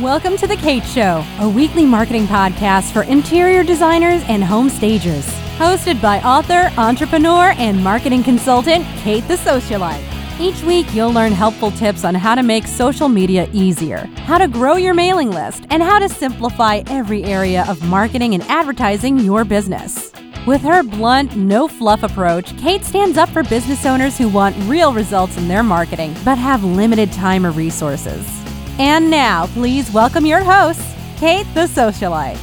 Welcome to The Kate Show, a weekly marketing podcast for interior designers and home stagers. Hosted by author, entrepreneur, and marketing consultant, Kate the Socialite. Each week, you'll learn helpful tips on how to make social media easier, how to grow your mailing list, and how to simplify every area of marketing and advertising your business. With her blunt, no-fluff approach, Kate stands up for business owners who want real results in their marketing, but have limited time or resources. And now, please welcome your host, Kate the Socialite.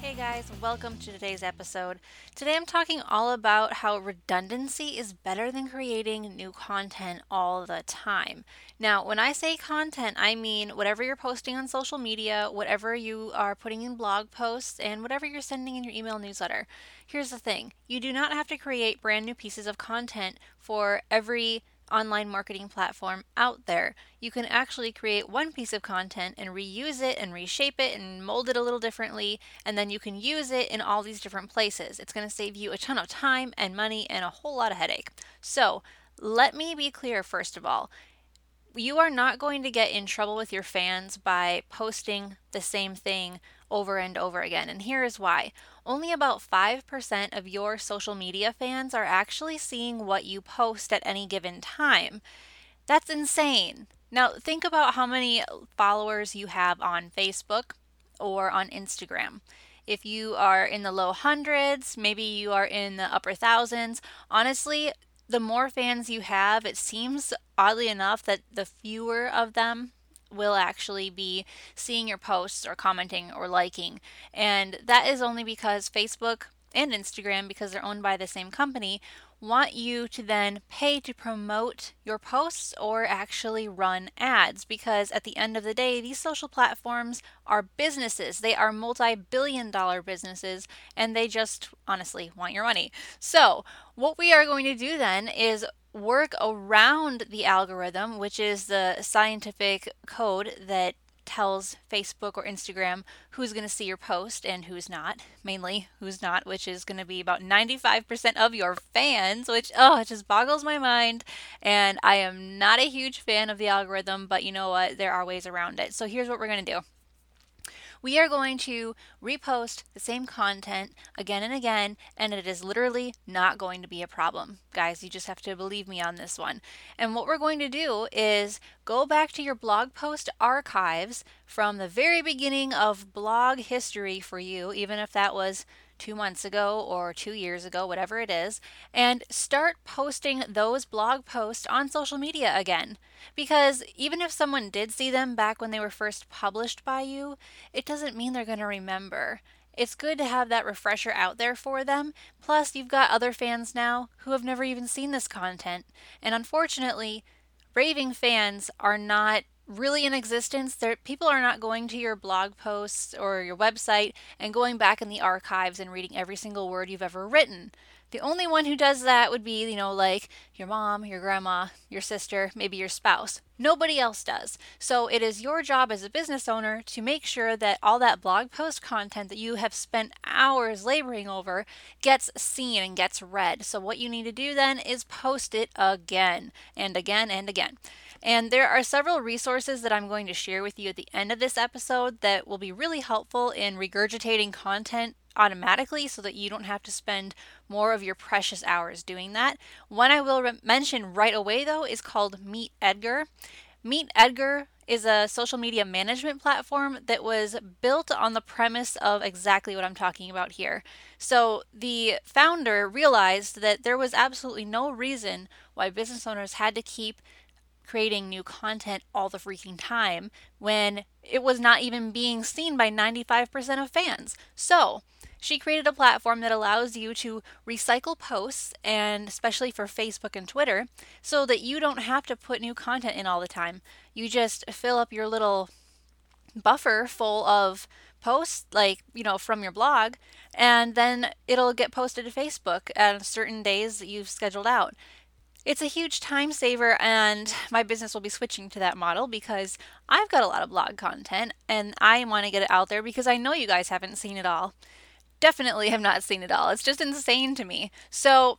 Hey guys, welcome to today's episode. Today I'm talking all about how redundancy is better than creating new content all the time. Now, when I say content, I mean whatever you're posting on social media, whatever you are putting in blog posts, and whatever you're sending in your email newsletter. Here's the thing. You do not have to create brand new pieces of content for every online marketing platform out there. You can actually create one piece of content and reuse it and reshape it and mold it a little differently, and then you can use it in all these different places. It's going to save you a ton of time and money and a whole lot of headache. So let me be clear, first of all. You are not going to get in trouble with your fans by posting the same thing over and over again. And here is why. Only about 5% of your social media fans are actually seeing what you post at any given time. That's insane. Now, think about how many followers you have on Facebook or on Instagram. If you are in the low hundreds, maybe you are in the upper thousands. Honestly, the more fans you have, it seems oddly enough that the fewer of them will actually be seeing your posts or commenting or liking. And that is only because Facebook and Instagram, because they're owned by the same company, want you to then pay to promote your posts or actually run ads, because at the end of the day, these social platforms are businesses. They are multi-billion-dollar businesses, and they just honestly want your money. So what we are going to do then is work around the algorithm, which is the scientific code that tells Facebook or Instagram who's going to see your post and who's not, mainly who's not, which is going to be about 95% of your fans, which, it just boggles my mind. And I am not a huge fan of the algorithm, but you know what? There are ways around it. So here's what we're going to do. We are going to repost the same content again and again, and it is literally not going to be a problem. Guys, you just have to believe me on this one. And what we're going to do is go back to your blog post archives from the very beginning of blog history for you, even if that was 2 months ago or 2 years ago, whatever it is, and start posting those blog posts on social media again. Because even if someone did see them back when they were first published by you, it doesn't mean they're going to remember. It's good to have that refresher out there for them. Plus, you've got other fans now who have never even seen this content. And unfortunately, raving fans are not really in existence. People are not going to your blog posts or your website and going back in the archives and reading every single word you've ever written. The only one who does that would be, like your mom, your grandma, your sister, maybe your spouse. Nobody else does. So it is your job as a business owner to make sure that all that blog post content that you have spent hours laboring over gets seen and gets read. So what you need to do then is post it again and again and again. And there are several resources that I'm going to share with you at the end of this episode that will be really helpful in regurgitating content automatically so that you don't have to spend more of your precious hours doing that. One I will mention right away though is called Meet Edgar. Meet Edgar is a social media management platform that was built on the premise of exactly what I'm talking about here. So the founder realized that there was absolutely no reason why business owners had to keep creating new content all the freaking time when it was not even being seen by 95% of fans. So she created a platform that allows you to recycle posts, and especially for Facebook and Twitter, so that you don't have to put new content in all the time. You just fill up your little buffer full of posts, from your blog, and then it'll get posted to Facebook on certain days that you've scheduled out. It's a huge time saver, and my business will be switching to that model because I've got a lot of blog content and I want to get it out there because I know you guys haven't seen it all. Definitely have not seen it all. It's just insane to me. So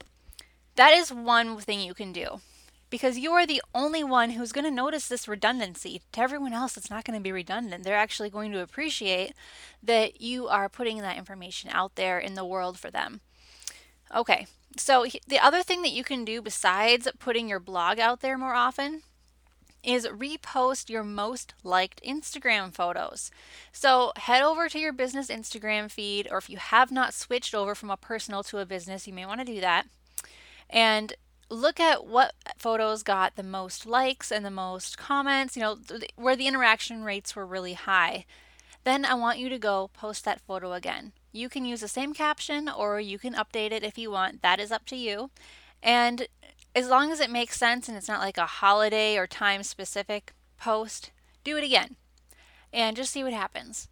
that is one thing you can do. because you are the only one who's going to notice this redundancy. To everyone else, it's not going to be redundant. They're actually going to appreciate that you are putting that information out there in the world for them. Okay, so the other thing that you can do besides putting your blog out there more often is repost your most liked Instagram photos. So head over to your business Instagram feed, or if you have not switched over from a personal to a business, you may want to do that. And look at what photos got the most likes and the most comments, you know, where the interaction rates were really high. Then I want you to go post that photo again. You can use the same caption or you can update it if you want. That is up to you. And as long as it makes sense and it's not like a holiday or time specific post, do it again and just see what happens.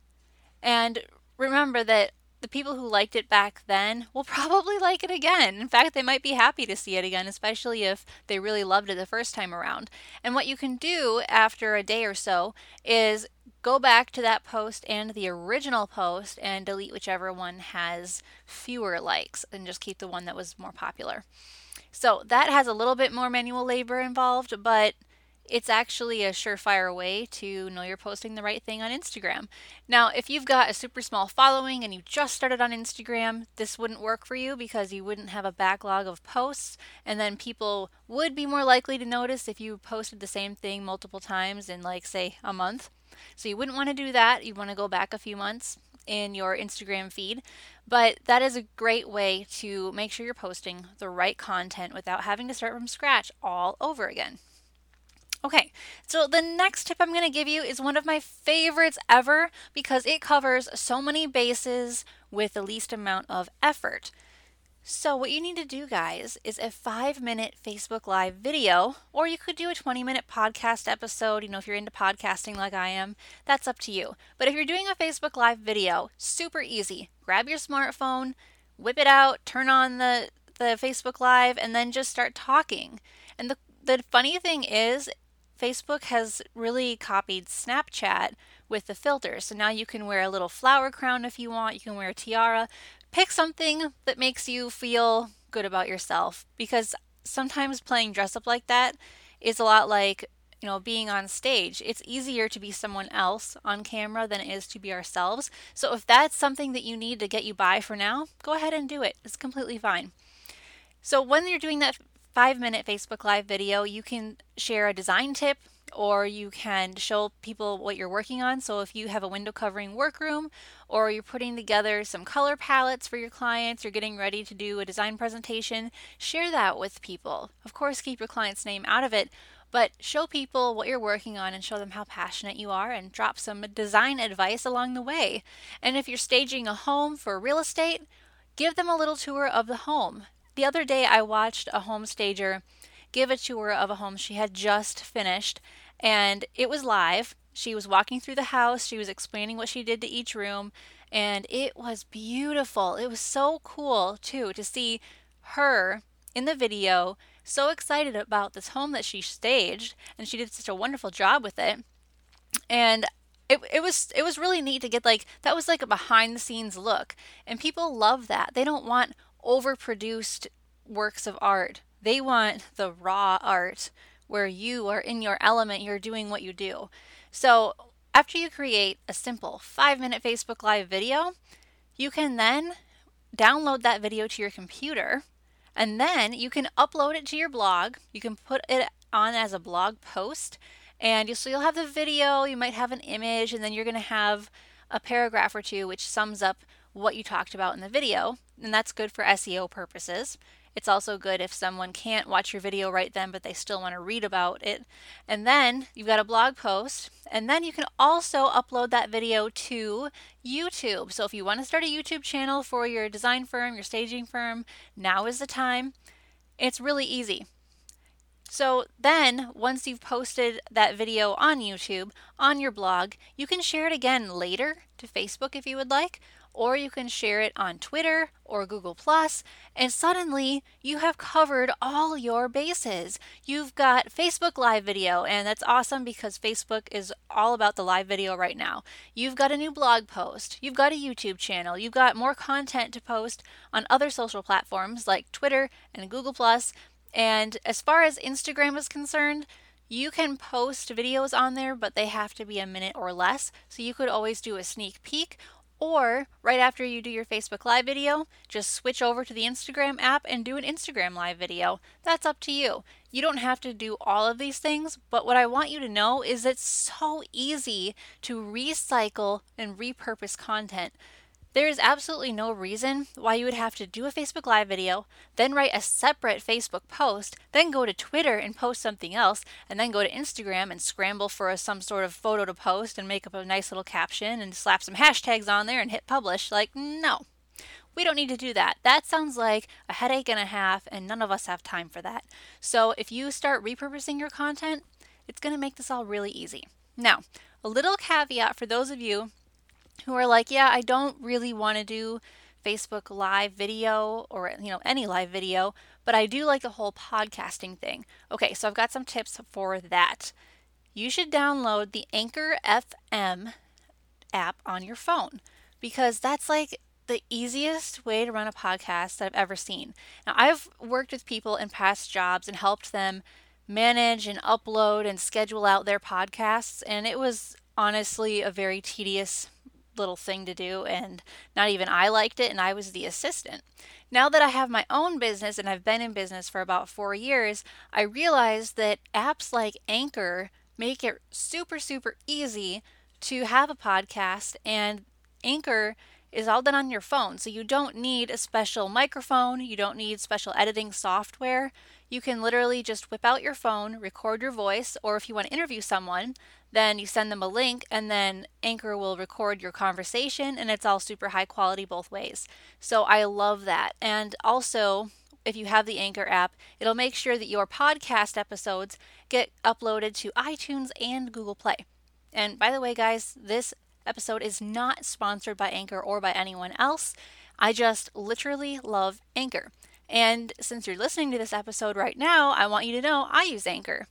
And remember that the people who liked it back then will probably like it again. In fact, they might be happy to see it again, especially if they really loved it the first time around. And what you can do after a day or so is go back to that post and the original post and delete whichever one has fewer likes and just keep the one that was more popular. So that has a little bit more manual labor involved, but it's actually a surefire way to know you're posting the right thing on Instagram. Now, if you've got a super small following and you just started on Instagram, this wouldn't work for you because you wouldn't have a backlog of posts, and then people would be more likely to notice if you posted the same thing multiple times in, like, say, a month. So you wouldn't want to do that. You'd want to go back a few months in your Instagram feed, but that is a great way to make sure you're posting the right content without having to start from scratch all over again. Okay, so the next tip I'm going to give you is one of my favorites ever because it covers so many bases with the least amount of effort. So what you need to do, guys, is a 5-minute Facebook Live video, or you could do a 20-minute podcast episode. You know, if you're into podcasting like I am, that's up to you. But if you're doing a Facebook Live video, super easy. Grab your smartphone, whip it out, turn on the Facebook Live, and then just start talking. And the funny thing is, Facebook has really copied Snapchat with the filters. So now you can wear a little flower crown if you want. You can wear a tiara. Pick something that makes you feel good about yourself, because sometimes playing dress up like that is a lot like, you know, being on stage. It's easier to be someone else on camera than it is to be ourselves. So if that's something that you need to get you by for now, go ahead and do it. It's completely fine. So when you're doing that 5-minute Facebook Live video, you can share a design tip, or you can show people what you're working on. So if you have a window covering workroom, or you're putting together some color palettes for your clients, you're getting ready to do a design presentation, share that with people. Of course, keep your client's name out of it, but show people what you're working on and show them how passionate you are and drop some design advice along the way. And if you're staging a home for real estate, give them a little tour of the home. The other day I watched a home stager give a tour of a home she had just finished, and it was live. She was walking through the house, she was explaining what she did to each room, and it was beautiful. It was so cool too to see her in the video so excited about this home that she staged, and she did such a wonderful job with it. And it was really neat to get, like, that was like a behind the scenes look, and people love that. They don't want overproduced works of art. They want the raw art where you are in your element, you're doing what you do. So after you create a simple 5-minute Facebook Live video, you can then download that video to your computer, and then you can upload it to your blog. You can put it on as a blog post, and so you'll have the video, you might have an image, and then you're going to have a paragraph or two which sums up what you talked about in the video, and that's good for SEO purposes. It's also good if someone can't watch your video right then, but they still want to read about it. And then you've got a blog post, and then you can also upload that video to YouTube. So if you want to start a YouTube channel for your design firm, your staging firm, now is the time. It's really easy. So then once you've posted that video on YouTube, on your blog, you can share it again later to Facebook if you would like, or you can share it on Twitter or Google+, and suddenly you have covered all your bases. You've got Facebook Live video, and that's awesome because Facebook is all about the live video right now. You've got a new blog post. You've got a YouTube channel. You've got more content to post on other social platforms like Twitter and Google+, And as far as Instagram is concerned, you can post videos on there, but they have to be a minute or less. So you could always do a sneak peek, or right after you do your Facebook Live video, just switch over to the Instagram app and do an Instagram Live video. That's up to you. You don't have to do all of these things, but what I want you to know is it's so easy to recycle and repurpose content. There is absolutely no reason why you would have to do a Facebook Live video, then write a separate Facebook post, then go to Twitter and post something else, and then go to Instagram and scramble for some sort of photo to post and make up a nice little caption and slap some hashtags on there and hit publish. Like, no, we don't need to do that. That sounds like a headache and a half, and none of us have time for that. So if you start repurposing your content, it's going to make this all really easy. Now, a little caveat for those of you who are like, yeah, I don't really want to do Facebook Live video or, any live video, but I do like the whole podcasting thing. Okay, so I've got some tips for that. You should download the Anchor FM app on your phone, because that's like the easiest way to run a podcast that I've ever seen. Now, I've worked with people in past jobs and helped them manage and upload and schedule out their podcasts, and it was honestly a very tedious little thing to do, and not even I liked it, and I was the assistant. Now that I have my own business, and I've been in business for about 4 years, I realized that apps like Anchor make it super, super easy to have a podcast, and Anchor is all done on your phone, so you don't need a special microphone, you don't need special editing software. You can literally just whip out your phone, record your voice, or if you want to interview someone, then you send them a link, and then Anchor will record your conversation, and it's all super high quality both ways. So I love that. And also, if you have the Anchor app, it'll make sure that your podcast episodes get uploaded to iTunes and Google Play. And by the way, guys, this episode is not sponsored by Anchor or by anyone else. I just literally love Anchor. And since you're listening to this episode right now, I want you to know I use Anchor.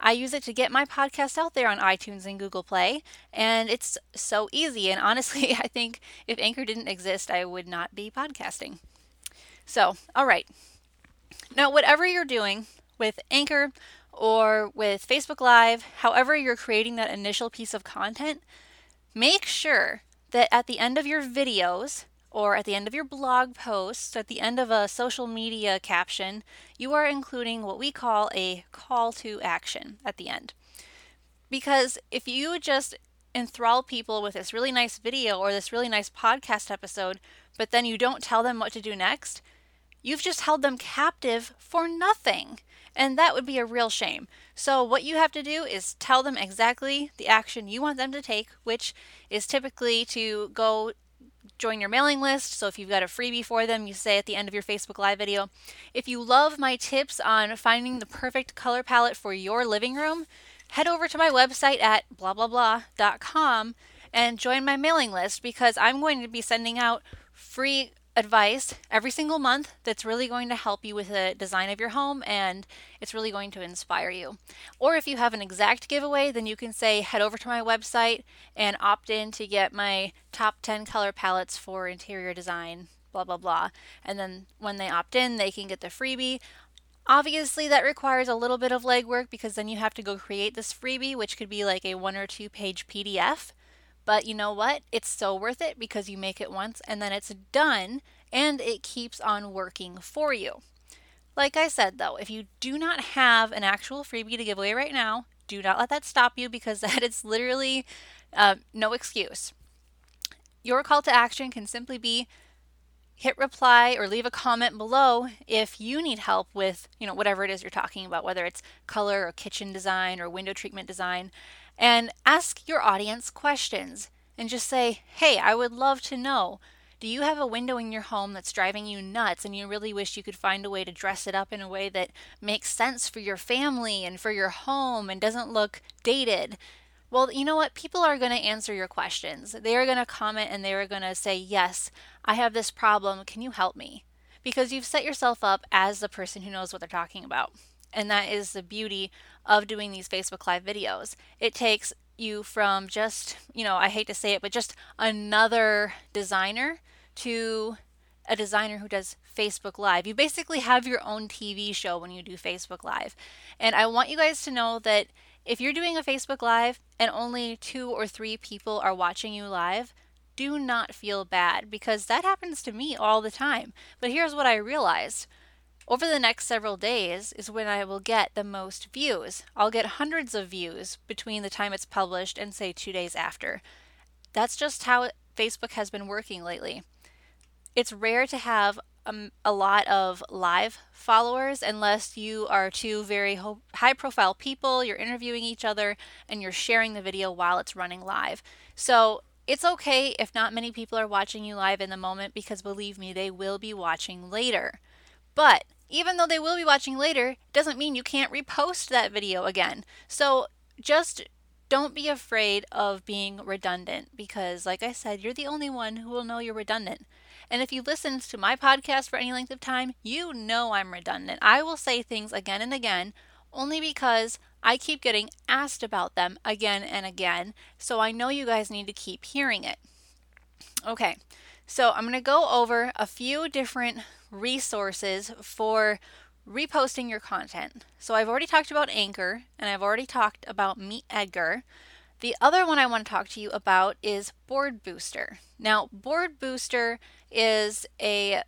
I use it to get my podcast out there on iTunes and Google Play, and it's so easy. And honestly, I think if Anchor didn't exist, I would not be podcasting. So, all right. Now, whatever you're doing with Anchor or with Facebook Live, however you're creating that initial piece of content, make sure that at the end of your videos, or at the end of your blog posts, at the end of a social media caption, you are including what we call a call to action at the end. Because if you just enthrall people with this really nice video or this really nice podcast episode, but then you don't tell them what to do next, you've just held them captive for nothing. And that would be a real shame. So what you have to do is tell them exactly the action you want them to take, which is typically to go join your mailing list. So if you've got a freebie for them, you say at the end of your Facebook Live video, if you love my tips on finding the perfect color palette for your living room, head over to my website at blablabla.com and join my mailing list, because I'm going to be sending out free advice every single month that's really going to help you with the design of your home, and it's really going to inspire you. Or if you have an exact giveaway, then you can say head over to my website and opt in to get my top 10 color palettes for interior design, blah blah blah, and then when they opt in, they can get the freebie. Obviously, that requires a little bit of legwork, because then you have to go create this freebie, which could be like a 1 or 2 page PDF. But you know what? It's so worth it, because you make it once and then it's done, and it keeps on working for you. Like I said, though, if you do not have an actual freebie to give away right now, do not let that stop you, because that is literally no excuse. Your call to action can simply be hit reply or leave a comment below if you need help with, whatever it is you're talking about, whether it's color or kitchen design or window treatment design. And ask your audience questions and just say, hey, I would love to know, do you have a window in your home that's driving you nuts and you really wish you could find a way to dress it up in a way that makes sense for your family and for your home and doesn't look dated? Well, you know what? People are going to answer your questions. They are going to comment, and they are going to say, yes, I have this problem. Can you help me? Because you've set yourself up as the person who knows what they're talking about. And that is the beauty of doing these Facebook Live videos. It takes you from just, I hate to say it, but just another designer to a designer who does Facebook Live. You basically have your own TV show when you do Facebook Live. And I want you guys to know that if you're doing a Facebook Live and only 2 or 3 people are watching you live, do not feel bad, because that happens to me all the time. But here's what I realized. Over the next several days is when I will get the most views. I'll get hundreds of views between the time it's published and say 2 days after. That's just how Facebook has been working lately. It's rare to have a lot of live followers unless you are two very high-profile people, you're interviewing each other, and you're sharing the video while it's running live. So it's okay if not many people are watching you live in the moment, because believe me, they will be watching later. But even though they will be watching later, it doesn't mean you can't repost that video again. So just don't be afraid of being redundant, because like I said, you're the only one who will know you're redundant. And if you listen to my podcast for any length of time, you know I'm redundant. I will say things again and again only because I keep getting asked about them again and again. So I know you guys need to keep hearing it. Okay, so I'm going to go over a few different resources for reposting your content. So I've already talked about Anchor, and I've already talked about Meet Edgar. The other one I want to talk to you about is Board Booster. Now, Board Booster is a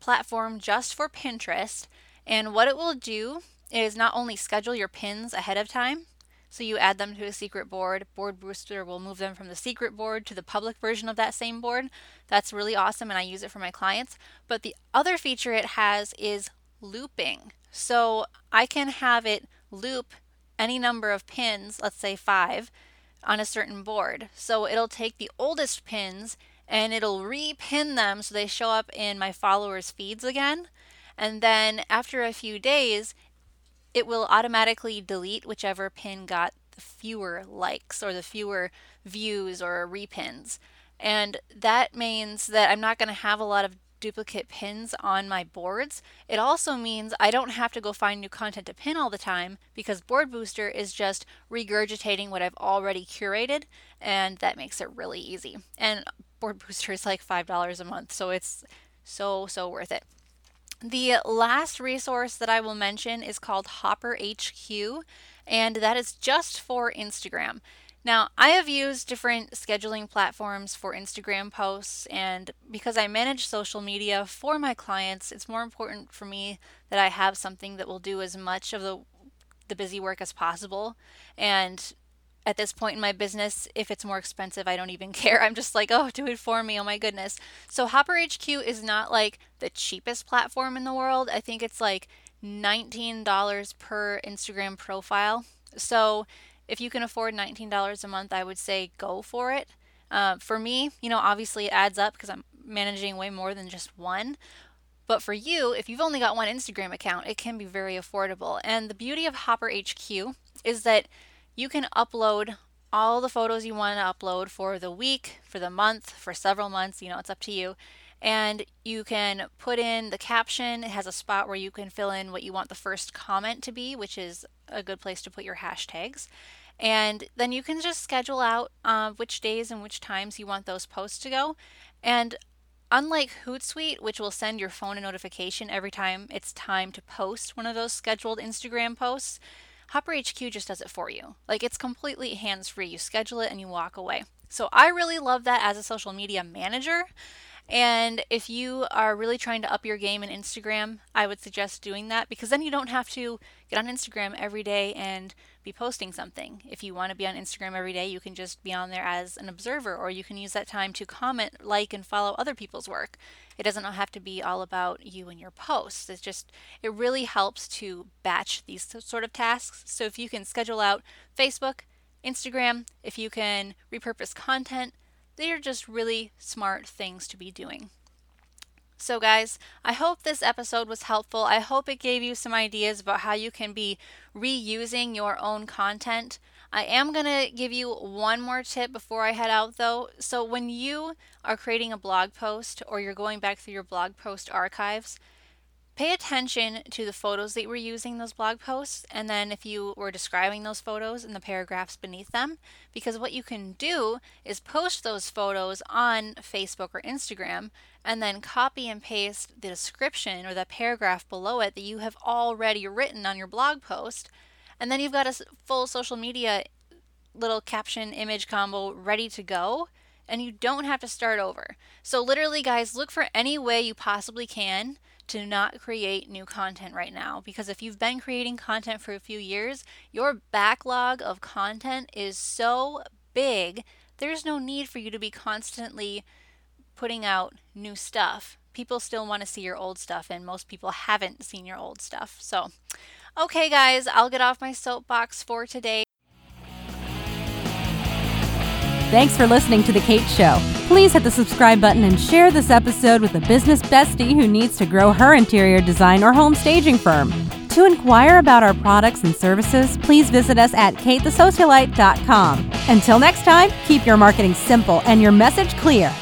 platform just for Pinterest, and what it will do is not only schedule your pins ahead of time, so you add them to a secret board. Board Booster will move them from the secret board to the public version of that same board. That's really awesome, and I use it for my clients. But the other feature it has is looping. So I can have it loop any number of pins, let's say 5, on a certain board. So it'll take the oldest pins and it'll repin them so they show up in my followers' feeds again. And then after a few days, it will automatically delete whichever pin got the fewer likes or the fewer views or repins. And that means that I'm not going to have a lot of duplicate pins on my boards. It also means I don't have to go find new content to pin all the time, because Board Booster is just regurgitating what I've already curated, and that makes it really easy. And Board Booster is like $5 a month, so it's so worth it. The last resource that I will mention is called Hopper HQ, and that is just for Instagram. Now, I have used different scheduling platforms for Instagram posts, and because I manage social media for my clients, it's more important for me that I have something that will do as much of the busy work as possible. And at this point in my business, if it's more expensive, I don't even care. I'm just like, oh, do it for me. Oh my goodness. So Hopper HQ is not like the cheapest platform in the world. I think it's like $19 per Instagram profile. So if you can afford $19 a month, I would say go for it. For me, obviously it adds up because I'm managing way more than just one. But for you, if you've only got one Instagram account, it can be very affordable. And the beauty of Hopper HQ is that you can upload all the photos you want to upload for the week, for the month, for several months, it's up to you. And you can put in the caption. It has a spot where you can fill in what you want the first comment to be, which is a good place to put your hashtags. And then you can just schedule out which days and which times you want those posts to go. And unlike Hootsuite, which will send your phone a notification every time it's time to post one of those scheduled Instagram posts, Hopper HQ just does it for you. Like, it's completely hands-free. You schedule it and you walk away. So I really love that as a social media manager. And if you are really trying to up your game in Instagram, I would suggest doing that, because then you don't have to get on Instagram every day and be posting something. If you want to be on Instagram every day, you can just be on there as an observer, or you can use that time to comment, like, and follow other people's work. It doesn't have to be all about you and your posts. It really helps to batch these sort of tasks. So if you can schedule out Facebook, Instagram, if you can repurpose content, they are just really smart things to be doing. So guys, I hope this episode was helpful. I hope it gave you some ideas about how you can be reusing your own content. I am going to give you one more tip before I head out though. So when you are creating a blog post or you're going back through your blog post archives, Pay attention to the photos that you were using in those blog posts, and then if you were describing those photos in the paragraphs beneath them, because what you can do is post those photos on Facebook or Instagram and then copy and paste the description or the paragraph below it that you have already written on your blog post, and then you've got a full social media little caption image combo ready to go, and you don't have to start over. So literally, guys, look for any way you possibly can to not create new content right now, because if you've been creating content for a few years, your backlog of content is so big, there's no need for you to be constantly putting out new stuff. People still want to see your old stuff, and most people haven't seen your old stuff. So, okay, guys, I'll get off my soapbox for today. Thanks for listening to The Kate Show. Please hit the subscribe button and share this episode with a business bestie who needs to grow her interior design or home staging firm. To inquire about our products and services, please visit us at katethesocialite.com. Until next time, keep your marketing simple and your message clear.